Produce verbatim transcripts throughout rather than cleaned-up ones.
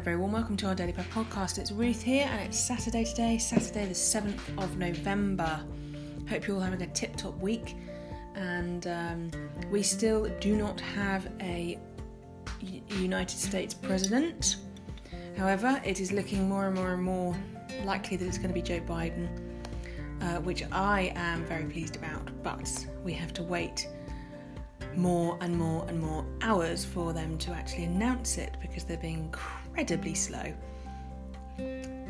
Hello, very warm welcome to our Daily Bread podcast. It's Ruth here, and it's Saturday today, Saturday the seventh of November. Hope you're all having a tip-top week, and um, we still do not have a U- United States president. However, it is looking more and more and more likely that it's going to be Joe Biden, uh, which I am very pleased about, but we have to wait more and more and more hours for them to actually announce it because they're being incredibly slow.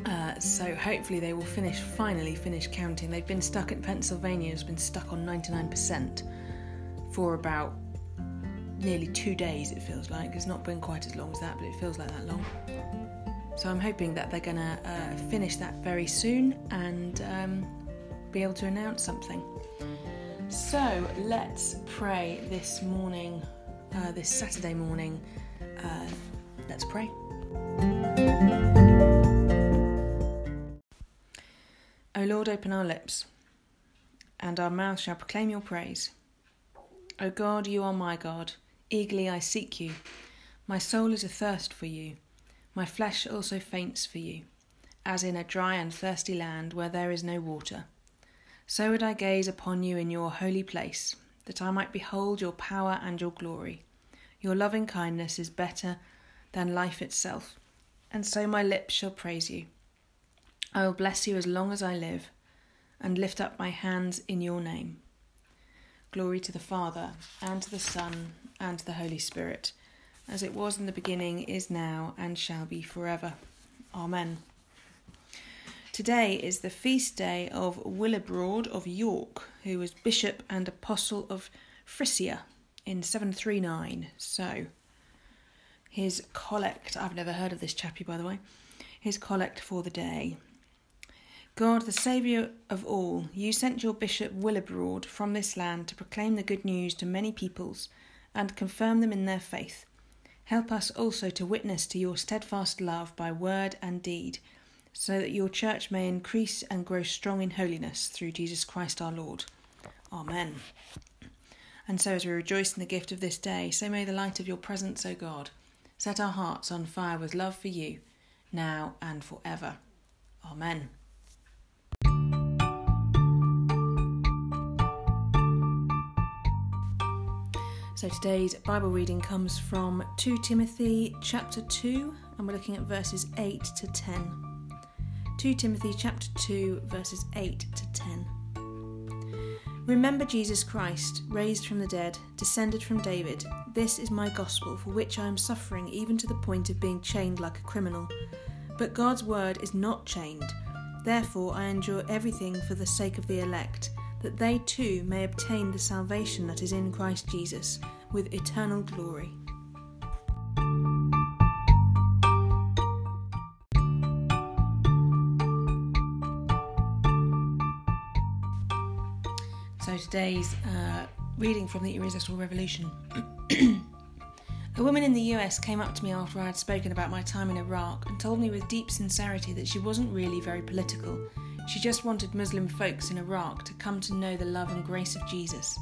Uh, so hopefully they will finish, finally finish counting. They've been stuck in Pennsylvania, has been stuck on ninety-nine percent for about nearly two days, it feels like. It's not been quite as long as that, but it feels like that long. So I'm hoping that they're going to uh, finish that very soon and um, be able to announce something. So let's pray this morning, uh, this Saturday morning. Uh, let's pray. O Lord, open our lips, and our mouth shall proclaim your praise. O God, you are my God. Eagerly I seek you. My soul is athirst for you. My flesh also faints for you, as in a dry and thirsty land where there is no water. So would I gaze upon you in your holy place, that I might behold your power and your glory. Your loving kindness is better than life itself, and so my lips shall praise you. I will bless you as long as I live, and lift up my hands in your name. Glory to the Father, and to the Son, and to the Holy Spirit, as it was in the beginning, is now, and shall be forever. Amen. Today is the feast day of Willibrord of York, who was bishop and apostle of Frisia in seven thirty-nine. So, his collect, I've never heard of this chappie by the way, his collect for the day. God, the Saviour of all, you sent your bishop Willibrord from this land to proclaim the good news to many peoples and confirm them in their faith. Help us also to witness to your steadfast love by word and deed, so that your church may increase and grow strong in holiness through Jesus Christ our Lord. Amen. And so as we rejoice in the gift of this day, so may the light of your presence, O God, set our hearts on fire with love for you, now and forever. Amen. So today's Bible reading comes from Second Timothy chapter two, and we're looking at verses eight to ten. Second Timothy chapter two, verses eight to ten. Remember Jesus Christ, raised from the dead, descended from David. This is my gospel, for which I am suffering, even to the point of being chained like a criminal. But God's word is not chained. Therefore I endure everything for the sake of the elect, that they too may obtain the salvation that is in Christ Jesus, with eternal glory. So today's uh, reading from the Irresistible Revolution. A woman in the U S came up to me after I had spoken about my time in Iraq and told me with deep sincerity that she wasn't really very political. She just wanted Muslim folks in Iraq to come to know the love and grace of Jesus.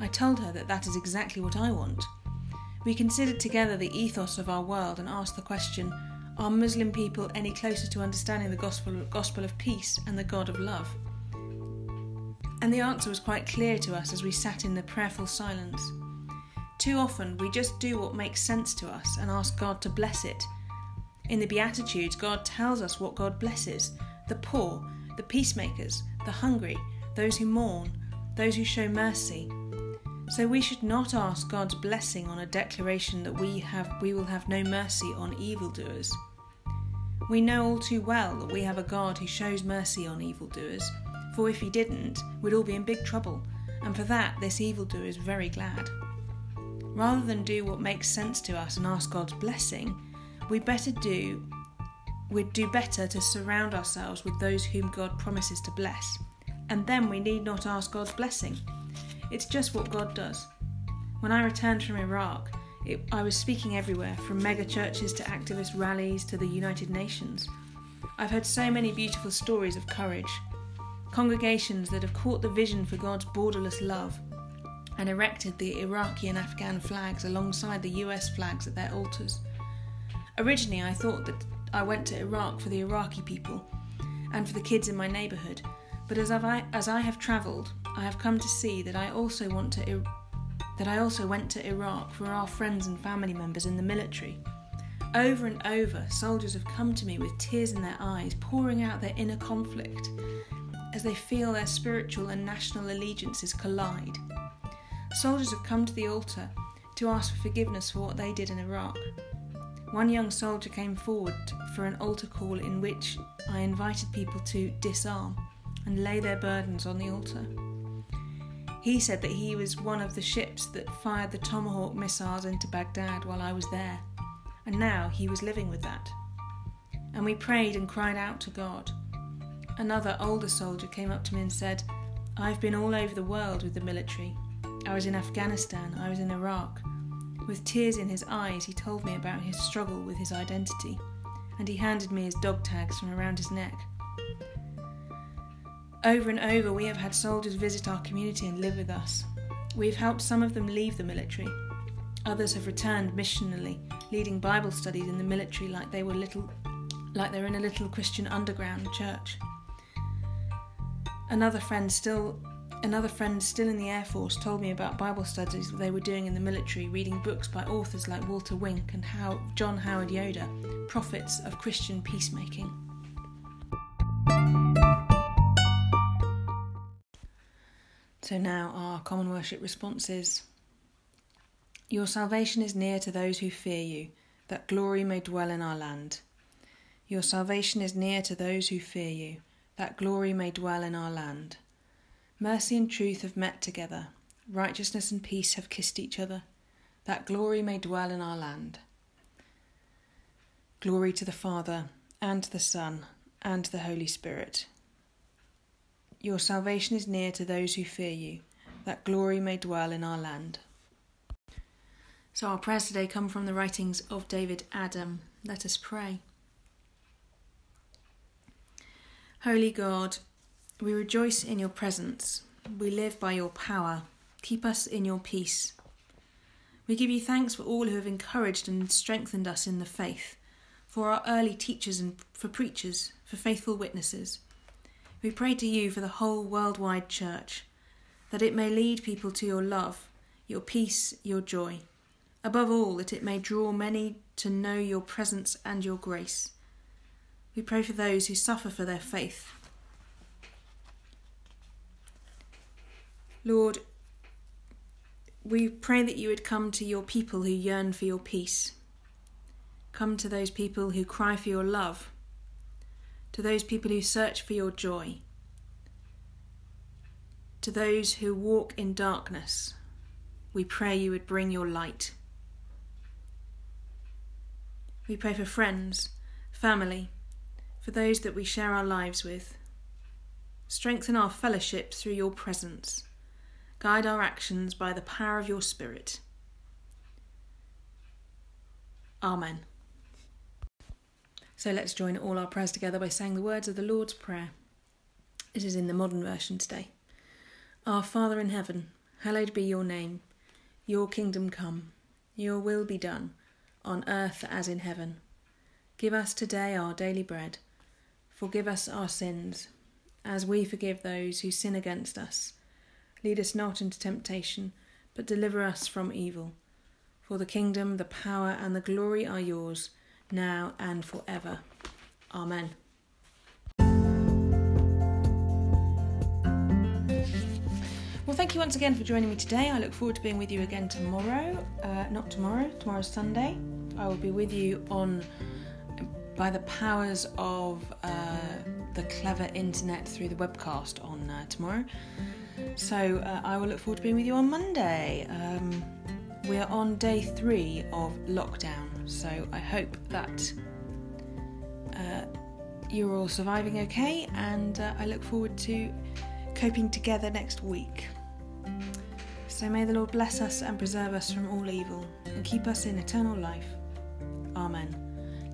I told her that that is exactly what I want. We considered together the ethos of our world and asked the question, are Muslim people any closer to understanding the gospel, gospel of peace and the God of love? And the answer was quite clear to us as we sat in the prayerful silence. Too often we just do what makes sense to us and ask God to bless it. In the Beatitudes, God tells us what God blesses: the poor, the peacemakers, the hungry, those who mourn, those who show mercy. So we should not ask God's blessing on a declaration that we have we will have no mercy on evildoers. We know all too well that we have a God who shows mercy on evildoers. For if he didn't, we'd all be in big trouble, and for that this evildoer is very glad. Rather than do what makes sense to us and ask God's blessing, we better do, we'd do better to surround ourselves with those whom God promises to bless, and then we need not ask God's blessing. It's just what God does. When I returned from Iraq, it, I was speaking everywhere, from mega churches to activist rallies to the United Nations. I've heard so many beautiful stories of courage. Congregations that have caught the vision for God's borderless love and erected the Iraqi and Afghan flags alongside the U S flags at their altars. Originally, I thought that I went to Iraq for the Iraqi people and for the kids in my neighbourhood, but as I as I have travelled, I have come to see that I also want to that I also went to Iraq for our friends and family members in the military. Over and over, soldiers have come to me with tears in their eyes, pouring out their inner conflict as they feel their spiritual and national allegiances collide. Soldiers have come to the altar to ask for forgiveness for what they did in Iraq. One young soldier came forward for an altar call in which I invited people to disarm and lay their burdens on the altar. He said that he was one of the ships that fired the Tomahawk missiles into Baghdad while I was there, and now he was living with that. And we prayed and cried out to God. Another older soldier came up to me and said, "I've been all over the world with the military. I was in Afghanistan, I was in Iraq." With tears in his eyes, he told me about his struggle with his identity, and he handed me his dog tags from around his neck. Over and over, we have had soldiers visit our community and live with us. We've helped some of them leave the military. Others have returned missionally, leading Bible studies in the military like they were little, like they're in a little Christian underground church. Another friend still Another friend still in the Air Force told me about Bible studies they were doing in the military, reading books by authors like Walter Wink and how John Howard Yoder, prophets of Christian peacemaking. So now our common worship responses. Your salvation is near to those who fear you, that glory may dwell in our land. Your salvation is near to those who fear you, that glory may dwell in our land. Mercy and truth have met together, righteousness and peace have kissed each other, that glory may dwell in our land. Glory to the Father, and to the Son, and to the Holy Spirit. Your salvation is near to those who fear you, that glory may dwell in our land. So our prayers today come from the writings of David Adam. Let us pray. Holy God, we rejoice in your presence. We live by your power. Keep us in your peace. We give you thanks for all who have encouraged and strengthened us in the faith, for our early teachers and for preachers, for faithful witnesses. We pray to you for the whole worldwide church, that it may lead people to your love, your peace, your joy. Above all, that it may draw many to know your presence and your grace. We pray for those who suffer for their faith. Lord, we pray that you would come to your people who yearn for your peace. Come to those people who cry for your love, to those people who search for your joy, to those who walk in darkness. We pray you would bring your light. We pray for friends, family, for those that we share our lives with. Strengthen our fellowship through your presence. Guide our actions by the power of your Spirit. Amen. So let's join all our prayers together by saying the words of the Lord's Prayer. It is in the modern version today. Our Father in heaven, hallowed be your name. Your kingdom come. Your will be done, on earth as in heaven. Give us today our daily bread. Forgive us our sins, as we forgive those who sin against us. Lead us not into temptation, but deliver us from evil. For the kingdom, the power, and the glory are yours, now and forever. Amen. Well, thank you once again for joining me today. I look forward to being with you again tomorrow. Uh, not tomorrow, tomorrow's Sunday. I will be with you on by the powers of uh, the clever internet through the webcast on uh, tomorrow. So uh, I will look forward to being with you on Monday. Um, we are on day three of lockdown, so I hope that uh, you're all surviving okay, and uh, I look forward to coping together next week. So may the Lord bless us and preserve us from all evil, and keep us in eternal life. Amen.